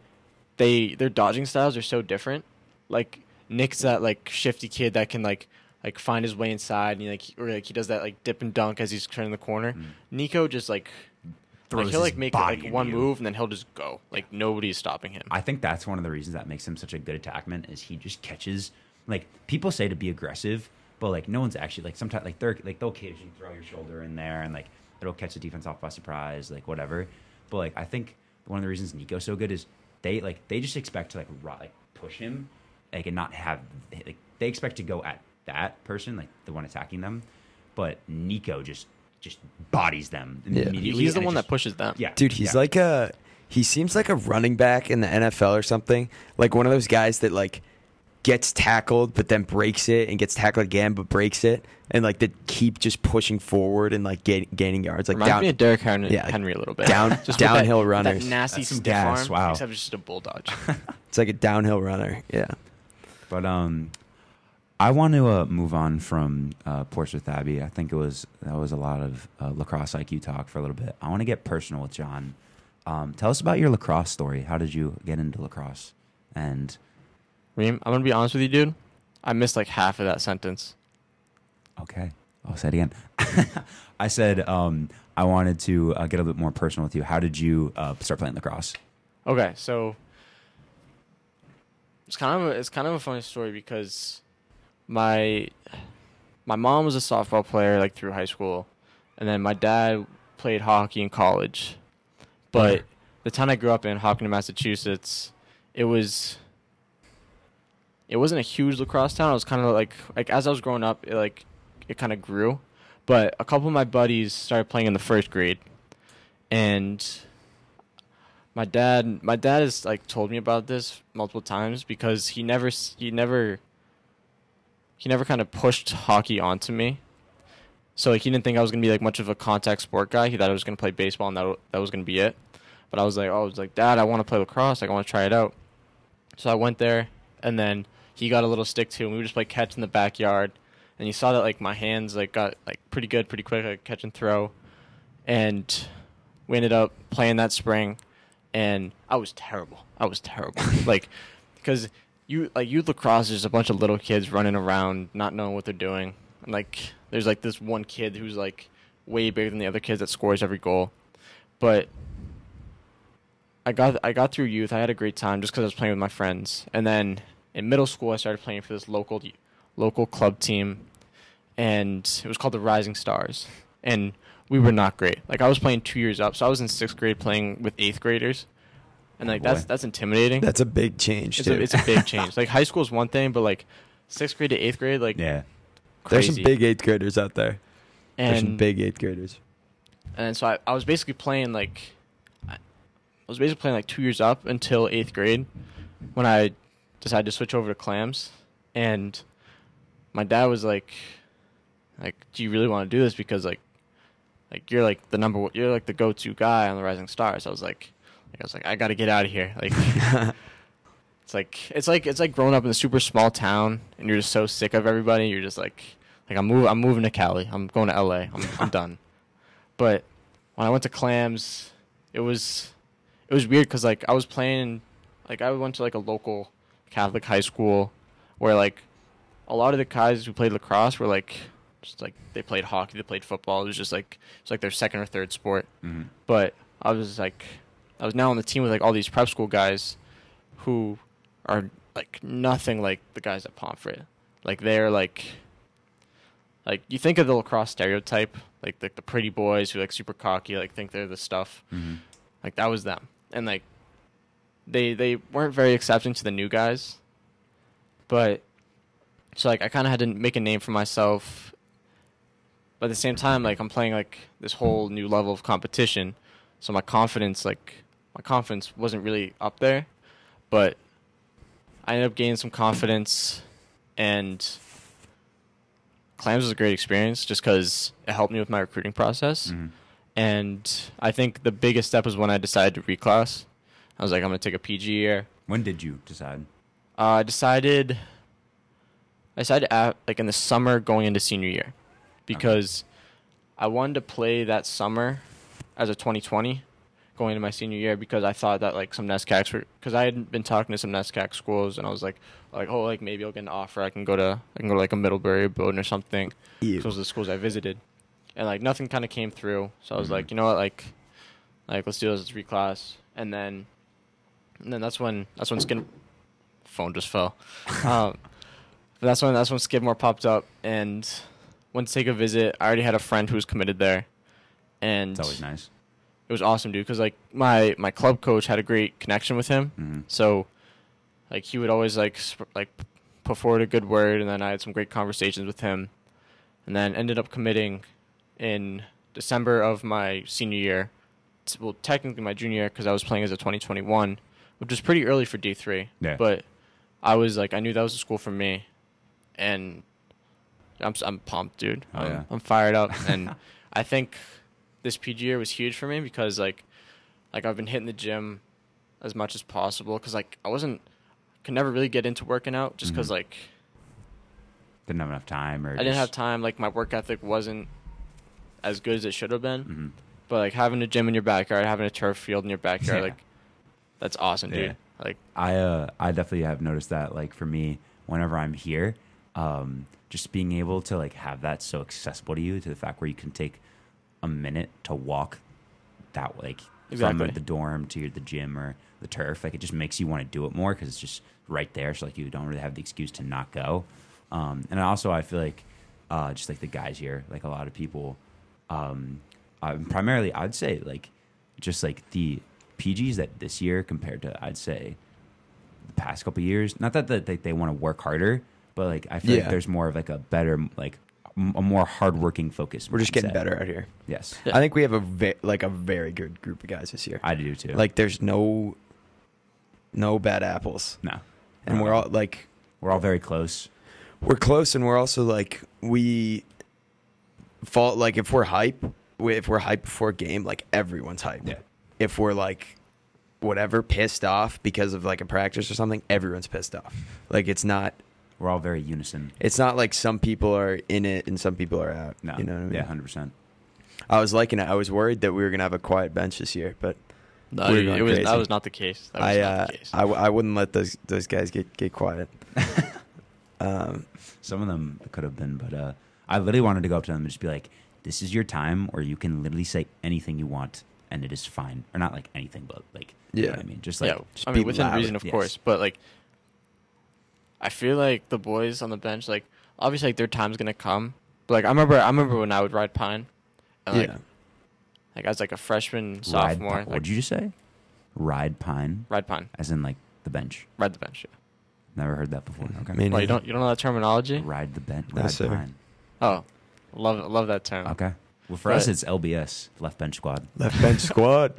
their dodging styles are so different. Like Nick's that like shifty kid that can like find his way inside, and he does that like dip and dunk as he's turning the corner. Mm. Nico just he'll make like one move and then he'll just go. Like nobody's stopping him. I think that's one of the reasons that makes him such a good attackman is he just catches. Like people say to be aggressive, but like no one's actually like sometimes like they're like they'll occasionally throw your shoulder in there and like it'll catch the defense off by surprise, like whatever. But like I think one of the reasons Nico's so good is they just expect to like push him like and not have like they expect to go at that person like the one attacking them, but Nico just bodies them immediately. He's the one that pushes them. Yeah, dude, he's like he seems like a running back in the NFL or something. Like one of those guys that like gets tackled but then breaks it and gets tackled again but breaks it and like they keep just pushing forward and like gaining yards. Like reminds me of Derrick Henry, Henry a little bit. Just downhill runners. That nasty stiff arm. Wow. Except it's just a bulldog. It's like a downhill runner. Yeah. But I want to move on from Portsmouth Abbey. I think that was a lot of lacrosse IQ talk for a little bit. I want to get personal with John. Tell us about your lacrosse story. How did you get into lacrosse? And Reem, I'm going to be honest with you, dude. I missed like half of that sentence. Okay. I'll say it again. I said I wanted to get a little bit more personal with you. How did you start playing lacrosse? Okay. So it's kind of a funny story because my mom was a softball player like through high school, and then my dad played hockey in college. But the town I grew up in, Hopkinton, Massachusetts, it wasn't a huge lacrosse town. It was kind of like as I was growing up, it kind of grew. But a couple of my buddies started playing in the first grade, and my dad has like told me about this multiple times because he never kind of pushed hockey onto me. So like he didn't think I was gonna be like much of a contact sport guy. He thought I was gonna play baseball and that was gonna be it. But I was like, Dad, I want to play lacrosse. Like I want to try it out. So I went there. And then he got a little stick too, and we would just play catch in the backyard. And you saw that like my hands like got like pretty good, pretty quick, like catch and throw. And we ended up playing that spring, and I was terrible, like because youth lacrosse is just a bunch of little kids running around, not knowing what they're doing. And like there's like this one kid who's like way bigger than the other kids that scores every goal, but I got through youth. I had a great time just because I was playing with my friends. And then in middle school, I started playing for this local club team, and it was called the Rising Stars. And we were not great. Like I was playing 2 years up, so I was in sixth grade playing with eighth graders, and like that's intimidating. That's a big change. It's a big change. Like high school is one thing, but like sixth grade to eighth grade, like crazy. There's some big eighth graders out there. And so I was basically playing like. I was basically playing like 2 years up until eighth grade when I decided to switch over to Clams. And my dad was like, do you really want to do this? Because like you're like the number one, you're like the go-to guy on the Rising Stars. I was like, I got to get out of here. Like, it's like growing up in a super small town and you're just so sick of everybody. You're just like I'm moving to Cali. I'm going to LA. I'm done. But when I went to Clams, it was weird because like I was playing, like I went to like a local Catholic high school where like a lot of the guys who played lacrosse were like just like they played hockey, they played football. It was just like it's like their second or third sport. Mm-hmm. But I was now on the team with like all these prep school guys who are like nothing like the guys at Pomfret. Like they're like you think of the lacrosse stereotype, like the pretty boys who like super cocky, like think they're the stuff. Mm-hmm. Like that was them. And like they weren't very accepting to the new guys, but so like I kind of had to make a name for myself, but at the same time like I'm playing like this whole new level of competition, so my confidence wasn't really up there, but I ended up gaining some confidence, and Clams was a great experience just because it helped me with my recruiting process. Mm-hmm. And I think the biggest step was when I decided to reclass. I was like, I'm going to take a PG year. When did you decide? I decided in the summer going into senior year because I wanted to play that summer as a 2020 going into my senior year, because I thought that like some NESCACs were, because I had been talking to some NESCAC schools, and I was like oh, like maybe I'll get an offer. I can go to like a Middlebury or Bowdoin or something. Yeah. Those are the schools I visited, and like nothing kind of came through. So I was like, you know what, like let's do this, let's reclass, and then that's when Skin phone just fell. That's when Skidmore popped up, and went to take a visit. I already had a friend who was committed there, and it's always nice. It was awesome, dude, because like my club coach had a great connection with him, so like he would always like put forward a good word, and then I had some great conversations with him, and then ended up committing in December of my senior year. Well, technically my junior year, because I was playing as a 2021, which was pretty early for D3. Yeah. But I was like, I knew that was a school for me, and I'm pumped, dude. Oh, yeah. I'm fired up, and I think this PG year was huge for me, because like I've been hitting the gym as much as possible, because like I could never really get into working out, just because like didn't have enough time, or I didn't have time. Like my work ethic wasn't as good as it should have been. But like having a gym in your backyard, having a turf field in your backyard, like that's awesome, dude. Yeah. Like I definitely have noticed that. Like for me, whenever I'm here, just being able to like have that so accessible to you, to the fact where you can take a minute to walk that like exactly. From the dorm to the gym or the turf, like it just makes you want to do it more, because it's just right there. So like you don't really have the excuse to not go. And also I feel like just like the guys here, like a lot of people. Primarily, I'd say like just like the PGs that this year compared to I'd say the past couple of years. Not that they want to work harder, but like I feel like there's more of like a better, like a more hardworking focus. We're just getting better out here. Yes, yeah. I think we have a very good group of guys this year. I do too. Like there's no bad apples. No, and we're all like very close. We're close, and we're also like we fall like if we're hype. If we're hyped before a game, like everyone's hyped. Yeah. If we're like whatever pissed off because of like a practice or something, everyone's pissed off. Like it's not. We're all very unison. It's not like some people are in it and some people are out. No, you know what I mean? Yeah, 100%. I was liking it. I was worried that we were gonna have a quiet bench this year, but no, that was not the case. That was not the case. I wouldn't let those guys get quiet. Some of them could have been, but I literally wanted to go up to them and just be like, this is your time where you can literally say anything you want and it is fine. Or not like anything, but like, you know what I mean? Just like, just be within loud. Reason, of course. But like, I feel like the boys on the bench, like, obviously, like, their time's going to come. But like, I remember when I would ride pine. And, like, I was like a freshman, sophomore. Like, what did you just say? Ride pine? Ride pine. As in like the bench. Ride the bench, yeah. Never heard that before. Okay. Well, you don't know that terminology? Ride the bench. Ride pine. Oh. Love that term. Okay. Well, for us, it's LBS, left bench squad. Left bench squad.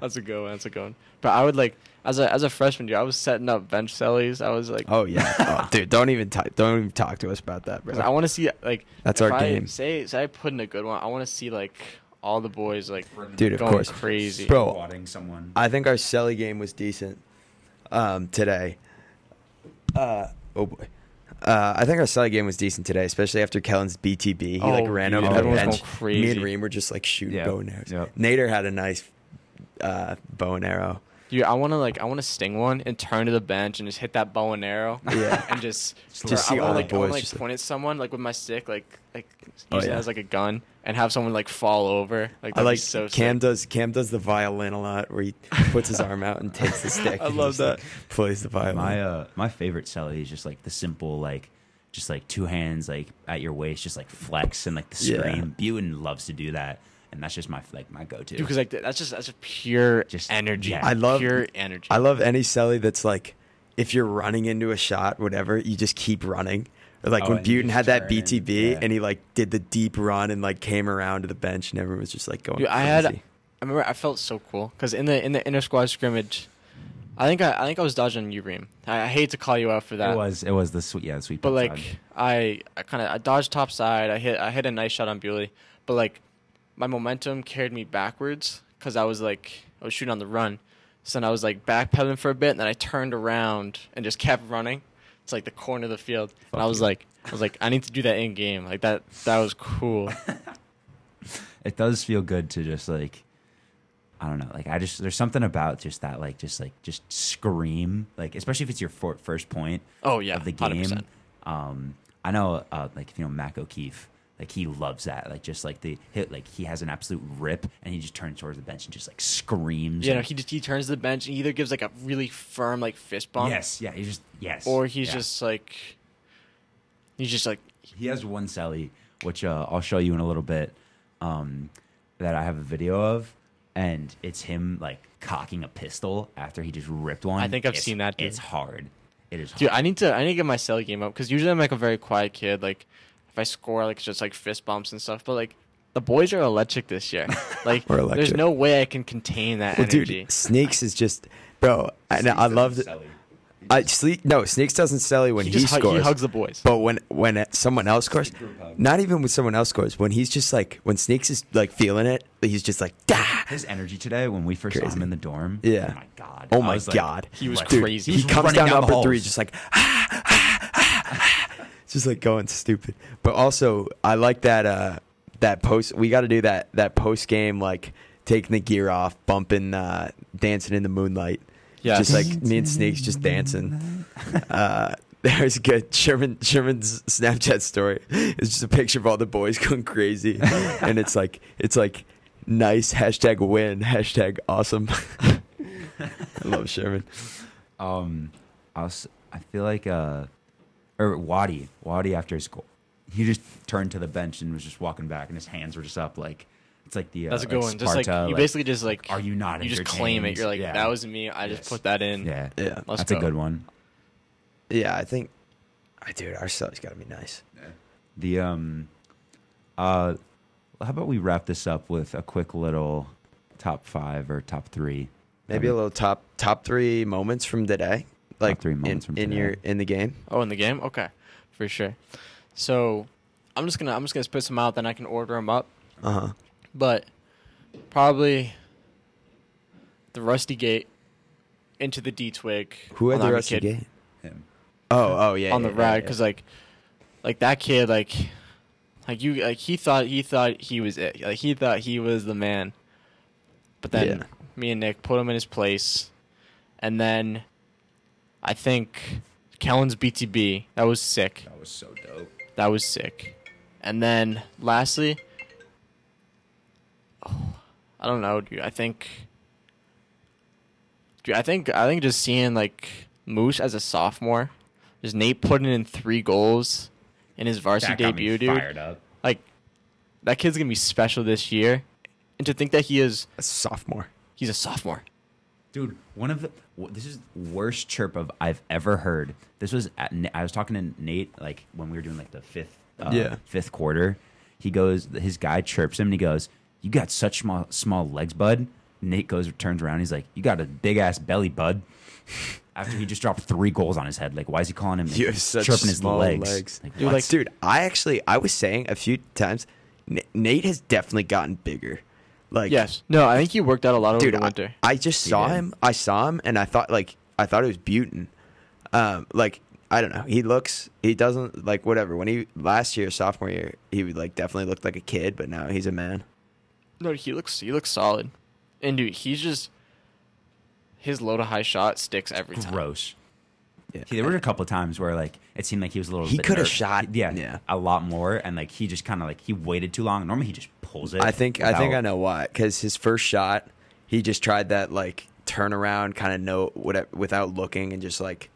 That's a good one. That's a good one. But I would like, as a freshman, dude, I was setting up bench sellies. I was like, oh yeah, dude, don't even talk to us about that, bro. I want to see like that's our game. Say I put in a good one. I want to see like all the boys like dude, going of course. Crazy, bro. Someone. I think our selly game was decent today. Oh boy. I think our side game was decent today, especially after Kellen's BTB. He ran over the bench. Crazy. Me and Reem were just like shooting bow and arrows. Yep. Nader had a nice bow and arrow. Dude, I want to sting one and turn to the bench and just hit that bow and arrow. Yeah, and just see all the boys. I want to like point at someone like with my stick, like use it as like a gun and have someone like fall over. Like I like so Cam sick. Cam does the violin a lot, where he puts his arm out and takes the stick. I love that. Like, plays the violin. My favorite celly is just like the simple just two hands like at your waist, just like flex and like the scream. Buten loves to do that. And that's just my go-to. Because like that's just pure energy. Yeah, I love pure energy. I love any celly that's like, if you're running into a shot, whatever, you just keep running. Like when Buten had that BTB and he like did the deep run and like came around to the bench and everyone was just like going. Dude, crazy. I remember I felt so cool because in the inter squad scrimmage, I think I was dodging you, Reem. I hate to call you out for that. It was the sweet. But like side. I dodged top side. I hit a nice shot on Bewley, but like. My momentum carried me backwards because I was shooting on the run. So then I was like backpedaling for a bit, and then I turned around and just kept running. It's like the corner of the field, and I was like, I need to do that in game. Like that was cool. it does feel good to just like, I don't know, like I just, there's something about just that, like just scream, like especially if it's your first point. Oh yeah, of the game. 100%. I know, like if you know Mac O'Keefe, like he loves that, like just like the hit, like he has an absolute rip, and he just turns towards the bench and just like screams. Yeah, no, he turns to the bench and either gives like a really firm like fist bump. Yes, yeah, he just yes. Or he's yeah. just like, he's just like. He has one celly, which I'll show you in a little bit, that I have a video of, and it's him like cocking a pistol after he just ripped one. I think I've seen that. Dude. It's hard. It is hard. Dude, I need to get my celly game up because usually I'm like a very quiet kid, like. If I score, like, it's just, like, fist bumps and stuff. But, like, the boys are electric this year. Like, there's no way I can contain that energy. Dude, Snakes is just... Bro, I loved... Snakes doesn't sell when he scores. He hugs the boys. But when someone else scores... Not even when someone else scores. When he's just, like... When Snakes is, like, feeling it, he's just, like, dah! His energy today, when we first saw him in the dorm... Yeah. Oh, my God. Oh, my God. Like, he was crazy. He comes down up for three just, like... Just like going stupid, but also I like that that post. We got to do that post game, like taking the gear off, bumping, dancing in the moonlight. Yeah, just like me and Snakes just dancing. There's good Sherman's Snapchat story. It's just a picture of all the boys going crazy, and it's like nice #win #awesome. I love Sherman. I feel like Or Wadi after his goal, he just turned to the bench and was just walking back, and his hands were just up, like it's like the that's a good one. Just like you basically just like are you not? You just claim it. You're like that was me. I just put that in. Yeah. Let's go. That's a good one. Yeah, I think, dude, our sub's got to be nice. Yeah. The how about we wrap this up with a quick little top five or top three? Maybe a little top three moments from today. Like 3 months in the game. Oh, in the game? Okay, for sure. So I'm just gonna spit some out, then I can order them up. But probably the Rusty Gate into the D Twig. Who had the Rusty Gate? Him. Oh yeah. On the rag, because like that kid, like you, like he thought he was it. Like he thought he was the man. But then me and Nick put him in his place, and then. I think Kellen's BTB, that was sick. That was so dope. That was sick. And then lastly, I don't know, dude. I think just seeing like Moose as a sophomore, just Nate putting in 3 goals in his varsity debut, dude. Fired up. Like that kid's gonna be special this year. And to think that he is a sophomore. He's a sophomore. Dude, this is the worst chirp I've ever heard. This was I was talking to Nate like when we were doing like the fifth quarter. He goes, his guy chirps him and he goes, "You got such small legs, bud." Nate turns around, he's like, "You got a big ass belly, bud." After he just dropped 3 goals on his head, like why is he calling him? You have such chirping his legs. Like, dude, like, dude, I was saying a few times, Nate has definitely gotten bigger. Like, yes. No, I think he worked out a lot over the winter. I just saw him. I saw him, and I thought it was Buten. Like, I don't know. He doesn't, like, whatever. When he, last year, sophomore year, he would, like, definitely looked like a kid, but now he's a man. No, he looks solid. And, dude, he's just, his low to high shot sticks every time. Gross. Yeah. There were a couple of times where, like, it seemed like he was a little bit nervous. He could have shot a lot more, and, like, he just kind of, like, he waited too long. Normally he just pulls it. I think I know why. Because his first shot, he just tried that, like, turnaround kind of without looking and just, like,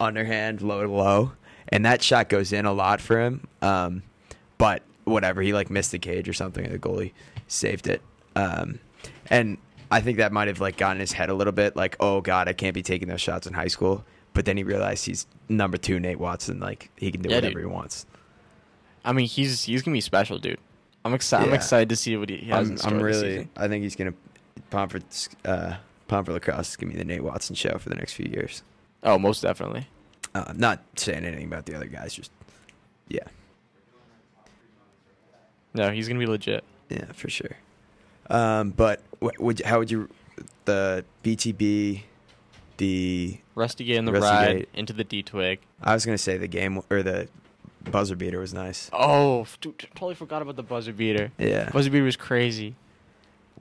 underhand, low to low. And that shot goes in a lot for him. But whatever, he, like, missed the cage or something, and the goalie saved it. And I think that might have, like, gotten his head a little bit, like, oh, God, I can't be taking those shots in high school. But then he realized he's #2, Nate Watson. Like he can do whatever he wants. I mean, he's gonna be special, dude. I'm excited. Yeah. I'm excited to see what he has in store. I'm really. This season. I think he's gonna. Pomfret lacrosse is gonna be the Nate Watson show for the next few years. Oh, most definitely. I'm not saying anything about the other guys. Just No, he's gonna be legit. Yeah, for sure. But how would you the BTB? The Rusty Gate in the ride into the D Twig. I was gonna say the game or the buzzer beater was nice. Oh, dude, totally forgot about the buzzer beater. Yeah. Buzzer beater was crazy.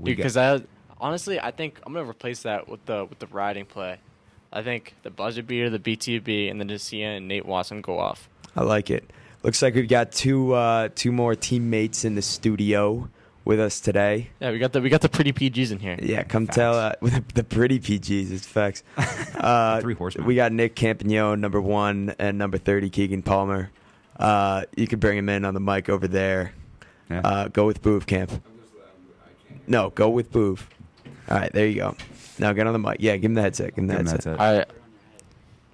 Dude, because honestly, I think I'm going to replace that with the riding play. I think the buzzer beater, the BTB, and then Decia and Nate Watson go off. I like it. Looks like we've got two more teammates in the studio with us today. Yeah, we got the pretty PGs in here. Yeah, come tell the pretty PGs. It's facts. Three horsemen. We got Nick Campagnon, number 1, and number 30, Keegan Palmer. You can bring him in on the mic over there. Yeah. Go with Boov, Camp. No, go with Boov. All right, there you go. Now get on the mic. Yeah, give him the headset. Give him the headset. All right.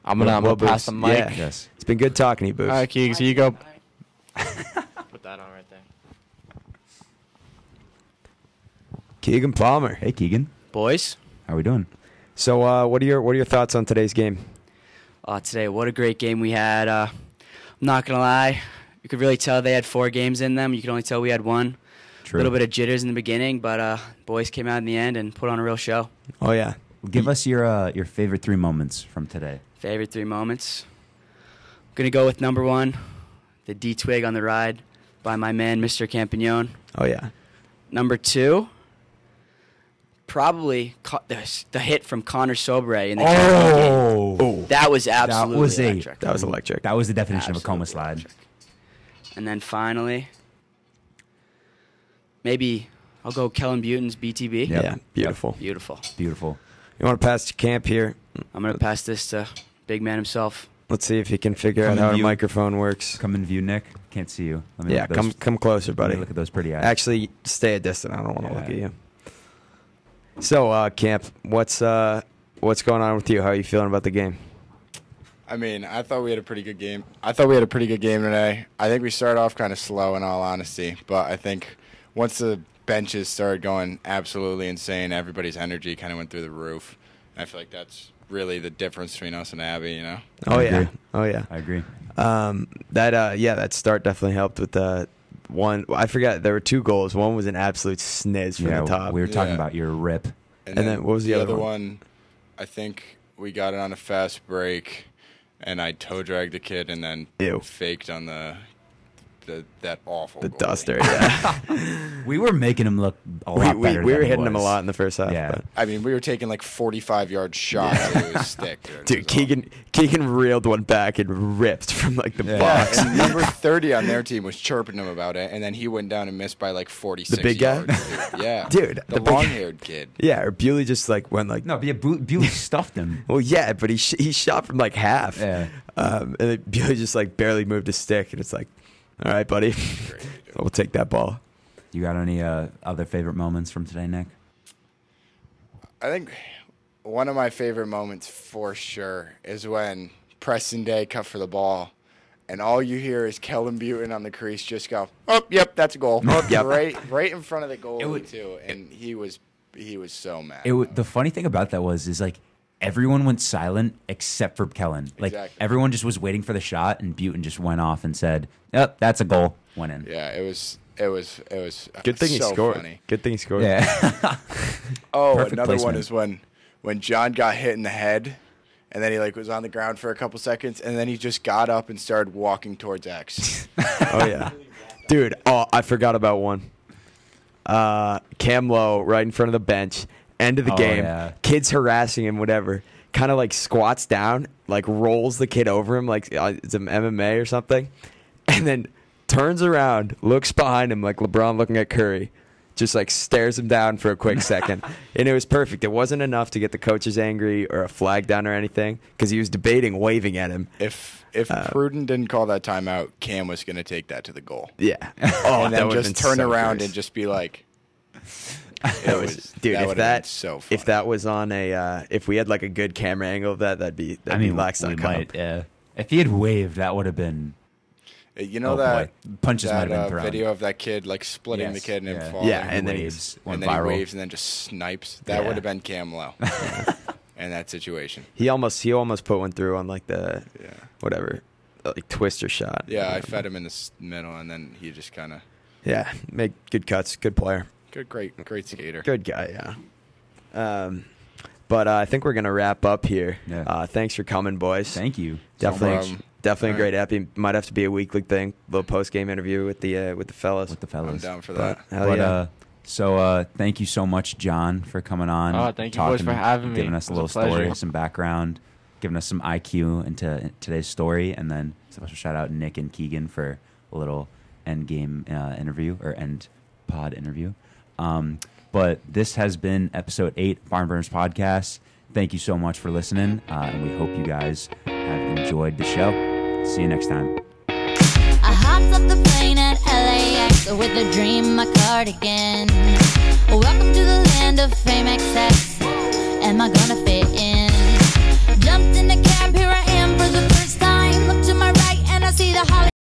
I'm gonna pass the mic. Yeah. Yes. It's been good talking to you, Boov. All right, Keegan, so you go. Put that on right there. Keegan Palmer. Hey, Keegan. Boys. How we doing? So, what are your thoughts on today's game? Today, what a great game we had. I'm not gonna lie, you could really tell they had 4 games in them. You could only tell we had 1. True. A little bit of jitters in the beginning, but boys came out in the end and put on a real show. Oh yeah. Give us your favorite 3 moments from today. Favorite 3 moments. I'm gonna go with number 1, the D twig on the ride by my man Mr. Campagnon. Oh yeah. Number 2, probably the hit from Connor Sobre in the game. That was absolutely electric. That was electric. That was the definition of a coma slide. Electric. And then finally, maybe I'll go Kellen Buten's BTB. Yep. Yeah, beautiful. You want to pass to Camp here? I'm going to pass this to big man himself. Let's see if he can figure out how a microphone works. Come in view, Nick. Can't see you. Let me come closer, buddy. Let me look at those pretty eyes. Actually, stay a distance. I don't want to look at you. So, Camp, what's going on with you? How are you feeling about the game? I mean, I thought we had a pretty good game. Today. I think we started off kind of slow, in all honesty, but I think once the benches started going absolutely insane, everybody's energy kind of went through the roof. And I feel like that's really the difference between us and Abby, you know? I agree. That start definitely helped with the one. I forgot there were 2 goals. One was an absolute sniz from the top. We were talking about your rip. And then what was the other one? I think we got it on a fast break, and I toe-dragged the kid and then faked on that awful goal. Duster, yeah. We were making him look a lot better. We were hitting him a lot in the first half. Yeah. But. I mean, we were taking like 45-yard shots out of his stick. Dude, Keegan reeled one back and ripped from like the box. And number 30 on their team was chirping him about it, and then he went down and missed by like 46. The big yards. Guy? Yeah. Dude. The long-haired kid. Yeah, or Bewley just like went like... No, but yeah, Bewley stuffed him. Well, yeah, but he shot from like half. Yeah. And then Bewley just like barely moved his stick, and it's like... All right, buddy. We'll take that ball. You got any other favorite moments from today, Nick? I think one of my favorite moments for sure is when Preston Day cut for the ball, and all you hear is Kellen Buten on the crease just go, oh, yep, that's a goal. Oh, yep. Right in front of the goalie, too. And he was so mad. The funny thing about that is like, everyone went silent except for Kellen. Like, Everyone just was waiting for the shot, and Buten just went off and said, "Yep, that's a goal." Went in. Yeah, it was. Good thing he scored. Funny. Good thing he scored. Yeah. Another placement. One is when John got hit in the head, and then he like was on the ground for a couple seconds, and then he just got up and started walking towards X. Oh yeah, dude. Oh, I forgot about one. Cam Lowe right in front of the bench. End of the game, kids harassing him, whatever, kind of like squats down, like rolls the kid over him like it's an MMA or something, and then turns around, looks behind him like LeBron looking at Curry, just like stares him down for a quick second. And it was perfect. It wasn't enough to get the coaches angry or a flag down or anything, because he was debating waving at him. If Pruden didn't call that timeout, Cam was going to take that to the goal. Yeah. Oh, and then just turn around and just be like... If that was on a if we had like a good camera angle of that'd be lax on comp. Yeah. If he had waved, that would have been punches might have been thrown. Video of that kid like splitting the kid and him falling. Yeah, and then he waves and then just snipes. That would have been Cam Lowe in that situation. He almost put one through on like the like twister shot. Yeah, I fed him in the middle and then he just kind of made good cuts, good player. Good, great skater. Good guy, yeah. But I think we're going to wrap up here. Yeah. Thanks for coming, boys. Thank you. Definitely Definitely a great app. It might have to be a weekly thing, a little post game interview with the fellas. With the fellas, I'm down for that. So thank you so much, John, for coming on. Oh, thank you boys for having me. Giving us a little story, some background, giving us some IQ into today's story, and then special shout out Nick and Keegan for a little end game interview or end pod interview. But this has been episode 8 Barn Burners Podcast. Thank you so much for listening, and we hope you guys have enjoyed the show. See you next time. I hopped off the plane at LAX with a dream, my cardigan. Welcome to the land of fame, excess. Am I gonna fit in? Jumped in the cab, here I am for the first time. Look to my right and I see the holiday.